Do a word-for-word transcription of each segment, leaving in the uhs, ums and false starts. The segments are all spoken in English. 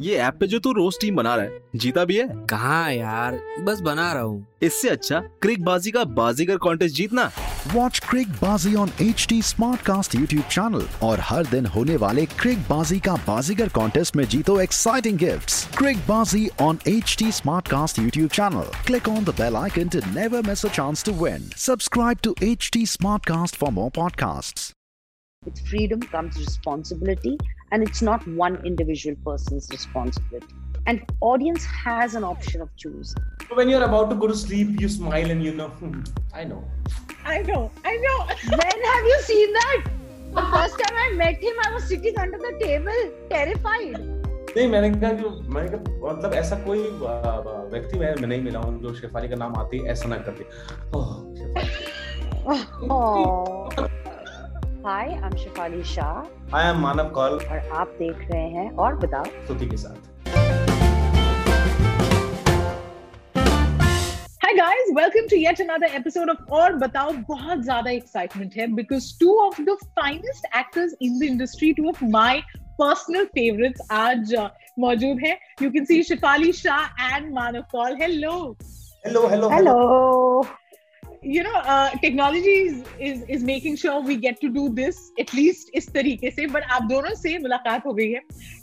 ये ऐप पे जो तू रोज टीम बना रहा है, जीता भी है? कहाँ यार, बस बना रहा हूँ। इससे अच्छा क्रिक बाजी का बाजीगर कॉन्टेस्ट जीतना। Watch Crick Bazzi on H T Smartcast YouTube channel और हर दिन होने वाले क्रिक बाजी का बाजीगर कॉन्टेस्ट में जीतो exciting gifts. Crick Bazzi on H T Smartcast YouTube channel. Click on the bell icon to never miss a chance to win. Subscribe to H T Smartcast for more podcasts. With freedom comes responsibility, and it's not one individual person's responsibility. And audience has an option of choosing. When you're about to go to sleep, you smile and you know, hmm, I know. I know, I know. When have you seen that? The first time I met him, I was sitting under the table, terrified. नहीं मैंने कहा कि मैंने कहा मतलब ऐसा कोई व्यक्ति मैं नहीं मिला हूँ जो शेफाली का नाम आते ही ऐसा ना करते। Hi, I'm Shefali Shah. Hi, I'm Manav Kaul. और आप देख रहे हैं और बताओ स्तुति के साथ। Guys, welcome to yet another episode of Aur Batao. बहुत ज़्यादा excitement है because two of the finest actors in the industry, two of my personal favorites, आज मौजूद हैं. You can see Shefali Shah and Manav Kaul. Hello. Hello, hello, hello. Hello. You know, uh, technology is, is is making sure we get to do this at least इस तरीके से. But आप दोनों से मुलाकात हो गई है.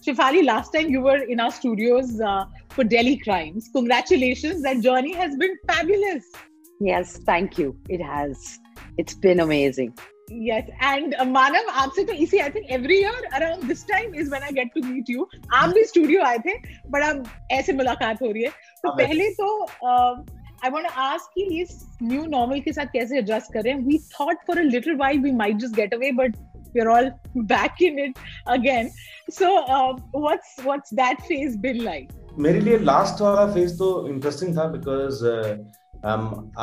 Shefali, last time you were in our studios. Uh, For Delhi Crimes. Congratulations, that journey has been fabulous. Yes, thank you. It has. It's been amazing. Yes, and uh, Manav, aapse to isi, I think every year around this time is when I get to meet you. Aap bhi studio aaye the, but ab aise mulaqat ho rahi hai. So pehle to uh, I want to ask ki is new normal ke sath kaise adjust kar rahe hain. We thought for a little while we might just get away, but we're all back in it again. So uh, what's what's that phase been like? मेरे लिए last वाला phase तो interesting था because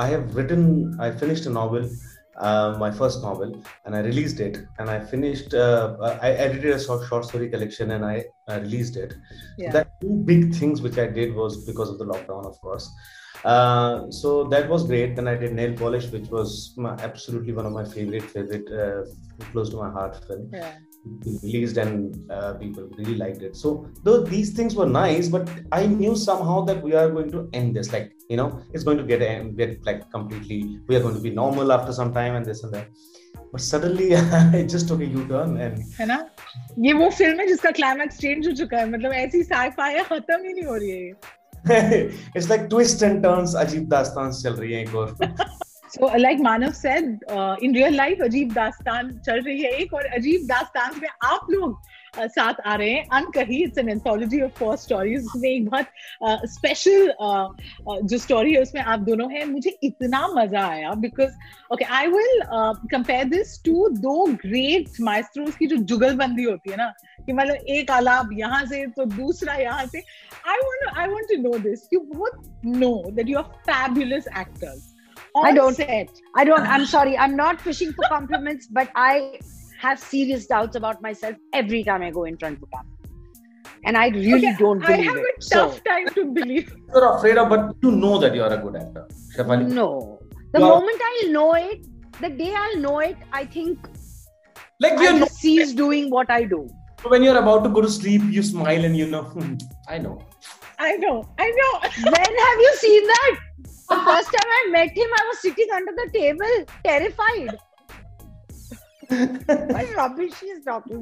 I have written I finished a novel my first novel and I released it and I finished I edited a short story collection and I released it that two big things which I did was because of the lockdown of course so that was great then I did nail polish which was absolutely one of my favourite favourite close to my heart film released and uh, people really liked it. So though these things were nice, but I knew somehow that we are going to end this, like, you know, it's going to get get like completely, we are going to be normal after some time and this and that. But suddenly I just took a U-turn and है ना, ये वो film है जिसका climax change हो चुका है, मतलब ऐसी साइफाई खत्म ही नहीं हो रही है. It's like twists and turns, अजीब दास्तान चल रही है एक और. So like Manav said, uh, in real life अजीब दास्तान चल रही है एक और अजीब दास्तान में आप लोग uh, साथ आ रहे हैं. अनकही, it's an anthology of four stories. इसमें एक बहुत स्पेशल uh, uh, जो स्टोरी है उसमें आप दोनों हैं. मुझे इतना मजा आया because okay, I will uh, compare this to दो great maestros की जो जुगलबंदी होती है ना, कि मतलब एक आलाप यहाँ से तो दूसरा यहाँ से. I want I want to know this. You both know that you are fabulous actors. I don't set. I don't. I'm sorry. I'm not fishing for compliments, but I have serious doubts about myself every time I go in front of a camera, and I really okay, don't believe it. I have it, a tough so. time to believe. You're afraid of, but you know that you are a good actor, Shefali. No, the no. moment I know it, the day I know it, I think like you cease doing what I do. So when you're about to go to sleep, you smile and you know, hmm, I know. I know. I know. When have you seen that? The first time I met him, I was sitting under the table, terrified. What rubbish she is talking.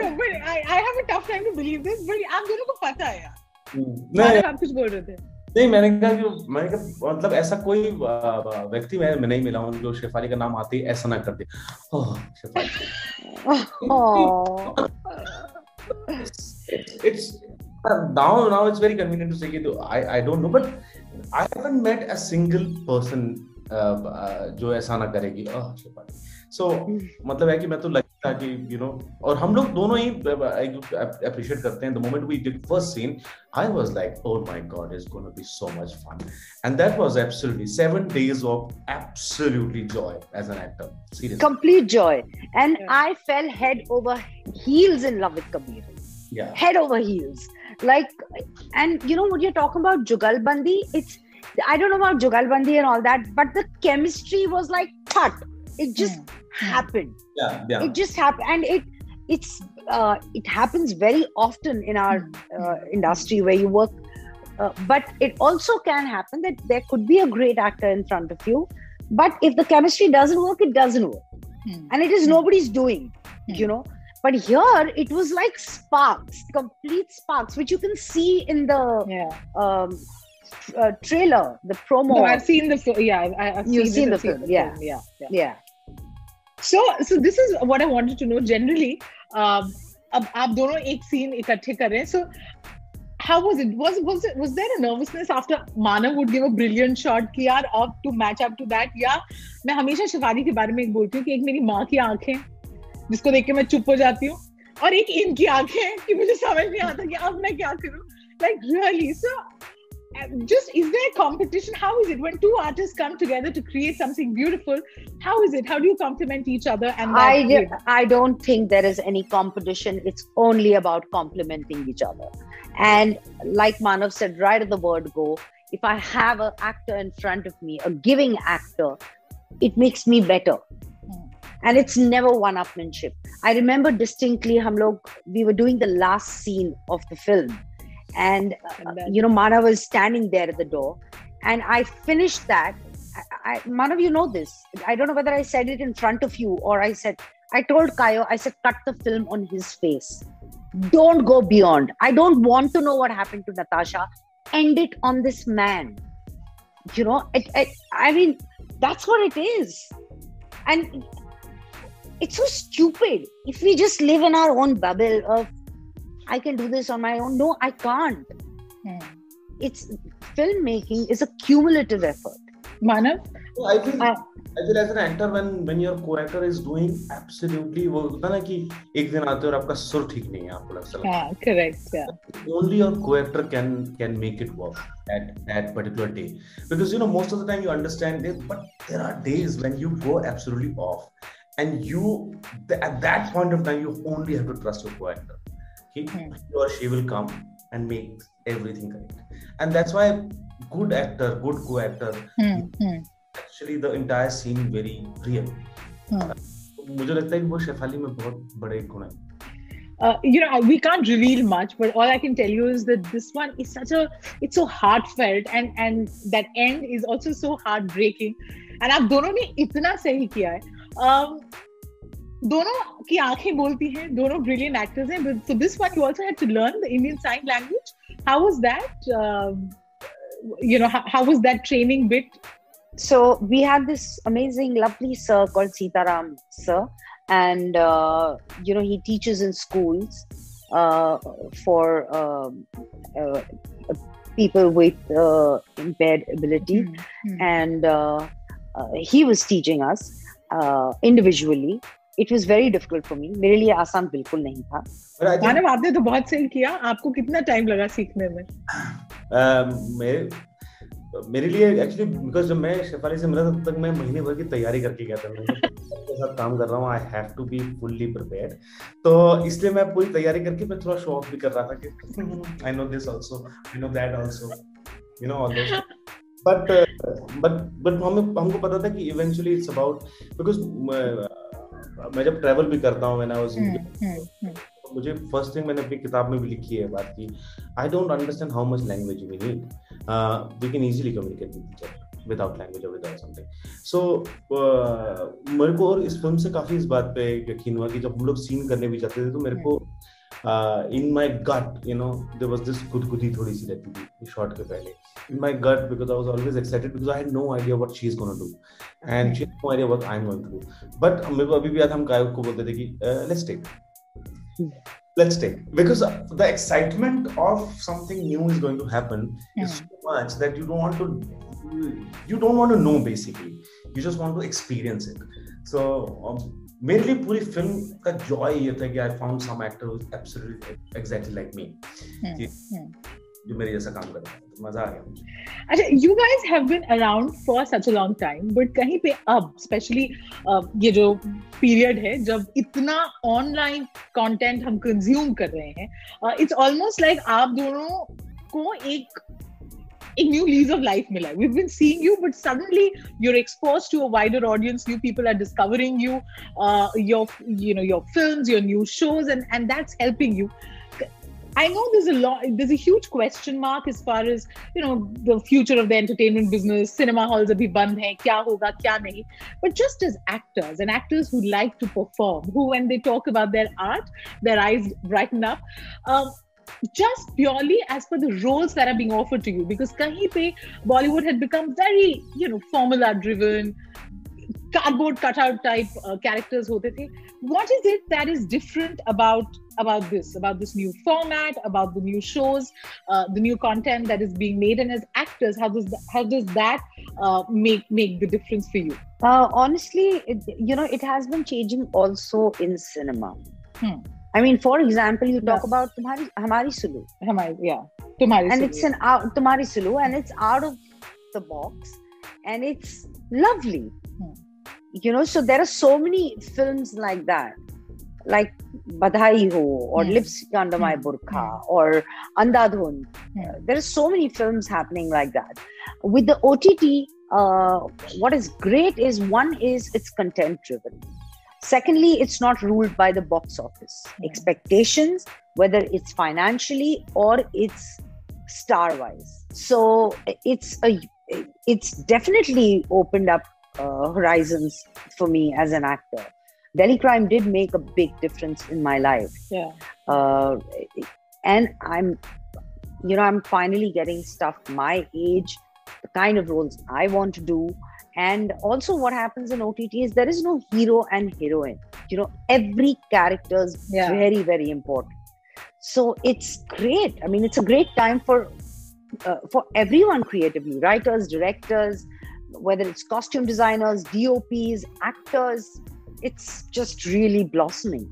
No, but I, I have a tough time to believe this. But आप दोनों को पता है यार. नहीं आप कुछ बोल रहे थे. नहीं मैंने कहा कि मैंने कहा मतलब ऐसा कोई व्यक्ति मैं नहीं मिला हूँ जो शेफाली का नाम आते ही ऐसा ना कर दे. ओह Shefali. It's now now it's very convenient to say कि तो I I don't know but I haven't met a single person uh, uh, जो ऐसा ना करेगी. ओह शेफाली. So मतलब है कि मैं तो लगता कि you know और हम लोग दोनों ही appreciate करते हैं. The moment we did first scene, I was like, oh my god, it's going to be so much fun, and that was absolutely seven days of absolutely joy as an actor. Seriously, complete joy, and yeah. I fell head over heels in love with Kabir. Yeah. Head over heels. Like, and you know what you're talking about, Jugalbandi, it's I don't know about Jugalbandi and all that, but the chemistry was like thud. It just yeah. happened. Yeah, yeah. It just happened, and it it's uh, it happens very often in our uh, industry where you work. Uh, but it also can happen that there could be a great actor in front of you, but if the chemistry doesn't work, it doesn't work, mm. and it is mm. nobody's doing, mm. you know. But here it was like sparks, complete sparks, which you can see in the. Yeah. Um, Uh, trailer, the promo. No, I've seen the film. Yeah, I, I've seen, seen, seen the film. Yeah. yeah, yeah, yeah. So, so this is what I wanted to know. Generally, um, ab aap dono ek scene ikatthe kar rahe. So, how was it? Was was it, was there a nervousness after Manav would give a brilliant shot? Ki yaar, up to match up to that. या मैं हमेशा शिवानी के बारे में एक बोलती हूँ कि एक मेरी माँ की आँखें जिसको देख के मैं चुप हो जाती हूँ और एक इनकी आँखें कि मुझे समझ नहीं आता कि अब मैं क्या करूँ. Like really, so. Just is there competition? How is it when two artists come together to create something beautiful? How is it? How do you complement each other? And I, do, I don't think there is any competition. It's only about complementing each other. And like Manav said right at the word go, if I have an actor in front of me, a giving actor, it makes me better. And it's never one-upmanship. I remember distinctly, hum log, we were doing the last scene of the film. And, uh, and you know, Manav was standing there at the door, and I finished that. I, I, Manav, you know this. I don't know whether I said it in front of you or I said, I told Kayo, I said, cut the film on his face. Don't go beyond. I don't want to know what happened to Natasha. End it on this man. You know, it, it, I mean, that's what it is. And it's so stupid. If we just live in our own bubble of, I can do this on my own. No, I can't. Hmm. It's filmmaking is a cumulative effort. Manav? So I feel, uh, I feel as an actor, when, when your co-actor is doing absolutely, वो होता ना कि एक दिन आते हो और आपका सुर ठीक नहीं है आपको लगता है. हाँ, correct. Yeah. Only your co-actor can can make it work at that particular day, because you know most of the time you understand this, but there are days when you go absolutely off, and you th at that point of time you only have to trust your co-actor. He, hmm. he or she will come and make everything correct, and that's why good actor, good co-actor, hmm. hmm. actually the entire scene very real. मुझे लगता है कि वो शेफाली में बहुत बड़े गुण हैं. Uh, you know, we can't reveal much, but all I can tell you is that this one is such a, it's so heartfelt, and and that end is also so heartbreaking, and आप दोनों ने इतना सही किया है. Um, दोनों की आंखें बोलती हैं, दोनों brilliant actors हैं, but so this one you also had to learn the Indian sign language. How was that? Um, you know, how, how was that training bit? So we had this amazing, lovely sir called Sitaram sir, and uh, you know he teaches in schools uh, for uh, uh, people with uh, impaired ability, mm-hmm. and uh, uh, he was teaching us uh, individually. It was very difficult for me. मेरे लिए आसान बिल्कुल नहीं था. मानव आपने तो बहुत सही किया. आपको कितना टाइम लगा सीखने में? मेरे मेरे लिए एक्चुअली बिकॉज़ जब मैं शेफाली से मिला तब तक मैं महीने भर की तैयारी करके गया था. मैंने सबके साथ काम कर रहा हूँ. I have to be fully prepared. तो इसलिए मैं पूरी तैयारी करके मैं थोड़ा शो ऑफ भी कर रहा था कि I know this also, I know that also, you know all those. But but but हमें हमको पता था कि eventually it's about because मैं जब ट्रैवल भी करता हूँ व्हेन आई वाज इन मुझे फर्स्ट थिंग मैंने अपनी किताब में भी लिखी है बात की I don't understand how much language we need we can easily communicate with each other without language और विदाउट समथिंग सो मेरे को और इस फिल्म से काफी इस बात पे यकीन हुआ कि जब हम लोग सीन करने भी जाते थे तो मेरे को in my gut you know there was this गुदगुदी थोड़ी सी रहती थी शॉट के पहले in my gut because I was always excited because I had no idea what she is gonna do and she had no idea what I am going to do but मेरे को अभी भी याद हम गायक को बोलते थे कि let's take let's take because the excitement of something new is going to happen is so much that you don't want to you don't want to know basically you just want to experience it so मेरे लिए पूरी film का joy ये था कि I found some actor absolutely exactly like me जो मेरे जैसा काम कर रहा है तो मजा आ गया. अच्छा, you guys have been around for such a long time but कहीं पे अब स्पेशली ये जो पीरियड है जब इतना ऑनलाइन कंटेंट हम कंज्यूम कर रहे हैं इट्स ऑलमोस्ट लाइक आप दोनों को एक एक न्यू लीज ऑफ लाइफ मिला है. We have been seeing you but suddenly you are exposed to a wider audience. New people are discovering you, your you know your films, your new shows, and and that's helping you. I know there's a lot, there's a huge question mark as far as, you know, the future of the entertainment business. Cinema halls abhi band hai, kya hoga, kya nahi. But just as actors and actors who like to perform, who when they talk about their art, their eyes brighten up. Um, just purely as per the roles that are being offered to you. Because kahin pe Bollywood had become very, you know, formula driven, cardboard cutout type uh, characters hote the. What is it that is different about about this, about this new format, about the new shows, uh, the new content that is being made? And as actors, how does th- how does that uh, make make the difference for you? Uh, honestly, it, you know, it has been changing also in cinema. Hmm. I mean, for example, you talk yes. about Tumhari, Hamari Sulu. Hamari, yeah, Tumhari Sulu. And it's an uh, Tumhari Sulu, and it's out of the box, and it's lovely. Hmm. You know, so there are so many films like that, like Badhai Ho or mm. Lipstick Under mm. My Burqa or Andhadhun. Mm. Uh, there are so many films happening like that. With the O T T, uh, what is great is, one is it's content driven. Secondly, it's not ruled by the box office mm. expectations, whether it's financially or it's star-wise. So it's a, it's definitely opened up Uh, horizons for me as an actor. Delhi Crime did make a big difference in my life. Yeah. Uh, and I'm, you know, I'm finally getting stuff my age, the kind of roles I want to do. And also what happens in O T T is there is no hero and heroine. You know, every character is yeah. very, very important. So it's great. I mean, it's a great time for uh, for everyone creatively, writers, directors, whether it's costume designers, D O Ps, actors, it's just really blossoming.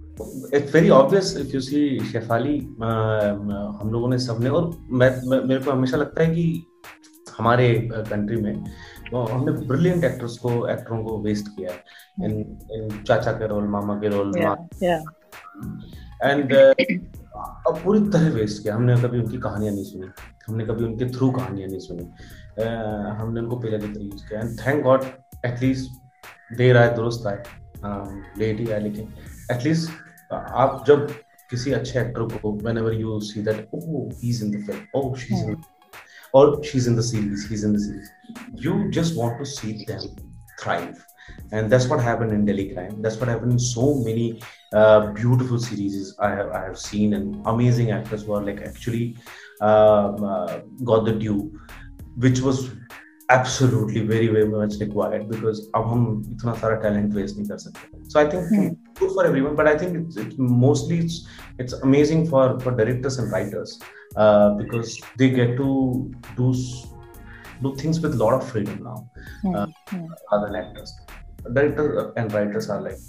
It's very obvious if you see Shefali, हम लोगों ने सबने और मैं मेरे को हमेशा लगता है कि हमारे कंट्री में हमने ब्रिलियंट एक्टर्स को एक्टरों को वेस्ट किया है इन चाचा के रोल, मामा के रोल, एंड अब पूरी तरह वेस्ट किया. हमने कभी उनकी कहानियां नहीं सुनी, हमने कभी उनके थ्रू कहानियां नहीं सुनी. Uh, हमने उनको पहले की तरह यूज किया. एंड थैंक गॉड एटलीस्ट देर आए दुरुस्त आए, लेट ही आए, लेकिन एटलीस्ट आप जब किसी अच्छे एक्टर को whenever you see that oh he is in the film, oh she is in और she is in the series, he is in the series, you just want to see them thrive. And that's what happened in Delhi Crime. That's what happened in so many uh, beautiful series I have I have seen, and amazing actors who are like actually um, uh, got the due, which was absolutely very very much required because अब हम इतना सारा talent waste नहीं कर सकते. So I think hmm. good for everyone, but I think it's, it's mostly it's, it's amazing for for directors and writers uh, because they get to do do things with a lot of freedom now. Hmm. Uh, hmm. Other actors. Directors and writers are like,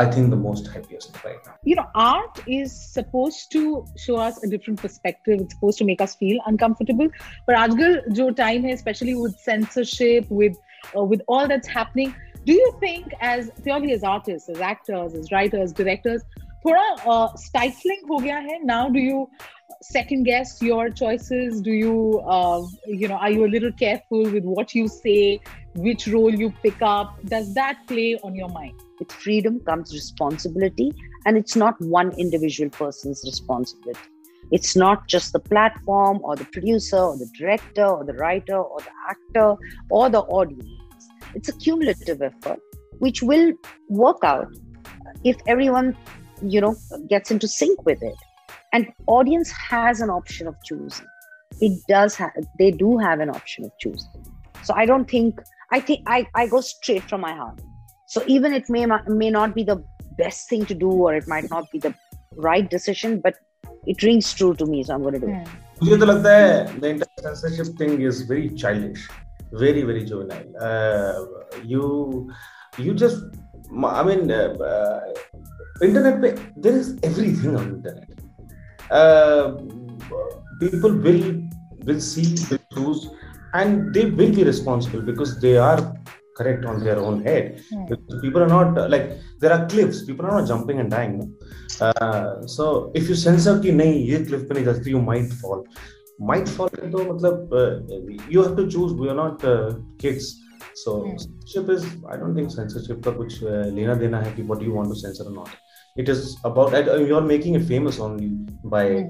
I think, the most happiest right now. You know, art is supposed to show us a different perspective. It's supposed to make us feel uncomfortable. But aajkal jo time hai, especially with censorship, with uh, with all that's happening, do you think, as purely as artists, as actors, as writers, directors, thoda uh, stifling ho gaya hai? Now, do you second guess your choices? Do you, uh, you know, are you a little careful with what you say, which role you pick up? Does that play on your mind? With freedom comes responsibility, and it's not one individual person's responsibility. It's not just the platform or the producer or the director or the writer or the actor or the audience. It's a cumulative effort which will work out if everyone, you know, gets into sync with it. And audience has an option of choosing. It does have, they do have an option of choosing. So I don't think, I think I, I go straight from my heart. So even it may, may not be the best thing to do, or it might not be the right decision, but it rings true to me. So I'm going to do it. मुझे तो लगता है the censorship thing is very childish, very, very juvenile. Uh, you, you just, I mean, uh, internet pe, there is everything on internet. Uh, people will will see, will choose, and they will be responsible because they are correct on their own head. Mm. People are not uh, like there are cliffs. People are not jumping and dying. No? Uh, so if you censor ki nahi, ye cliff pe nahi jasthi, you might fall. might fall into, matlab, uh, you have to choose, we are not uh, kids. So yeah. Censorship is, I don't think censorship ka kuch uh, lena dena hai ki what you want to censor or not. It is about, uh, you're making it famous only by yeah.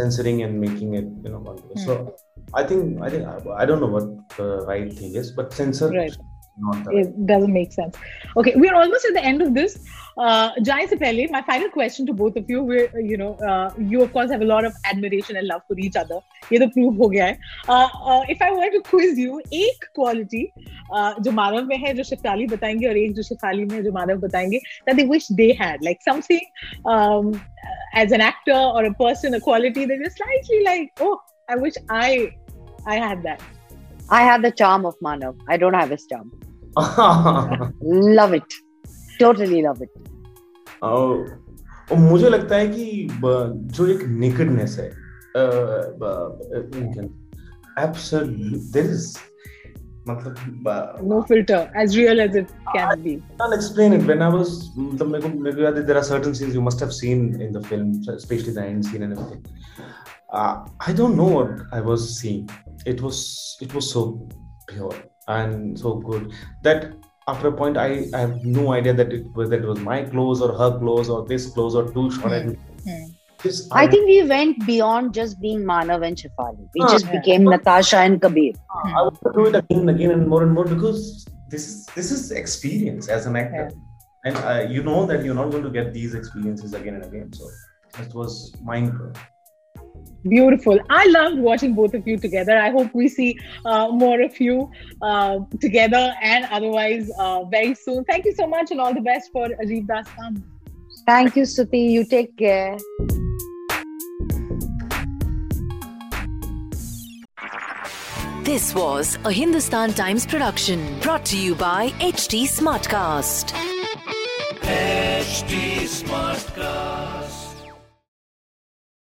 censoring and making it, you know, yeah. so I think, I think, I, I don't know what the right thing is, but censor right. not that. It doesn't make sense. Okay, we're almost at the end of this. Uh, Jai se pehle, my final question to both of you, we're, you know, uh, you of course have a lot of admiration and love for each other. Ye to prove ho gaya hai. Uh, uh, if I were to quiz you, ek quality uh, jo Manav mein hai, jo Shefali batayenge, aur ek jo Shefali mein hai, jo Manav batayenge, that they wish they had, like something um, as an actor or a person, a quality that is slightly like, oh, I wish I, I had that. I have the charm of Manav. I don't have his charm. Love it. Totally love it. Oh, oh मुझे लगता है कि जो एक nakedness है, absolute, there is, मतलब no filter, as real as it can I be. I can't explain it. When I was, मतलब there are certain scenes you must have seen in the film, especially the end scene and everything. Uh, I don't know what I was seeing. It was it was so pure and so good that after a point I, I have no idea that it whether it was my clothes or her clothes or this clothes or two shot. Mm-hmm. Just, I, I think we went beyond just being Manav and Shefali. We ah, just yeah. became but, Natasha and Kabir. Uh, I want to do it again and again and more and more because this this is experience as an actor, yeah. and uh, you know that you're not going to get these experiences again and again. So it was mind-blowing. Beautiful. I loved watching both of you together. I hope we see uh, more of you uh, together and otherwise uh, very soon. Thank you so much and all the best for Ajeeb Das Khan. Thank you, Suti. You take care. This was a Hindustan Times production brought to you by H T Smartcast. H T Smartcast.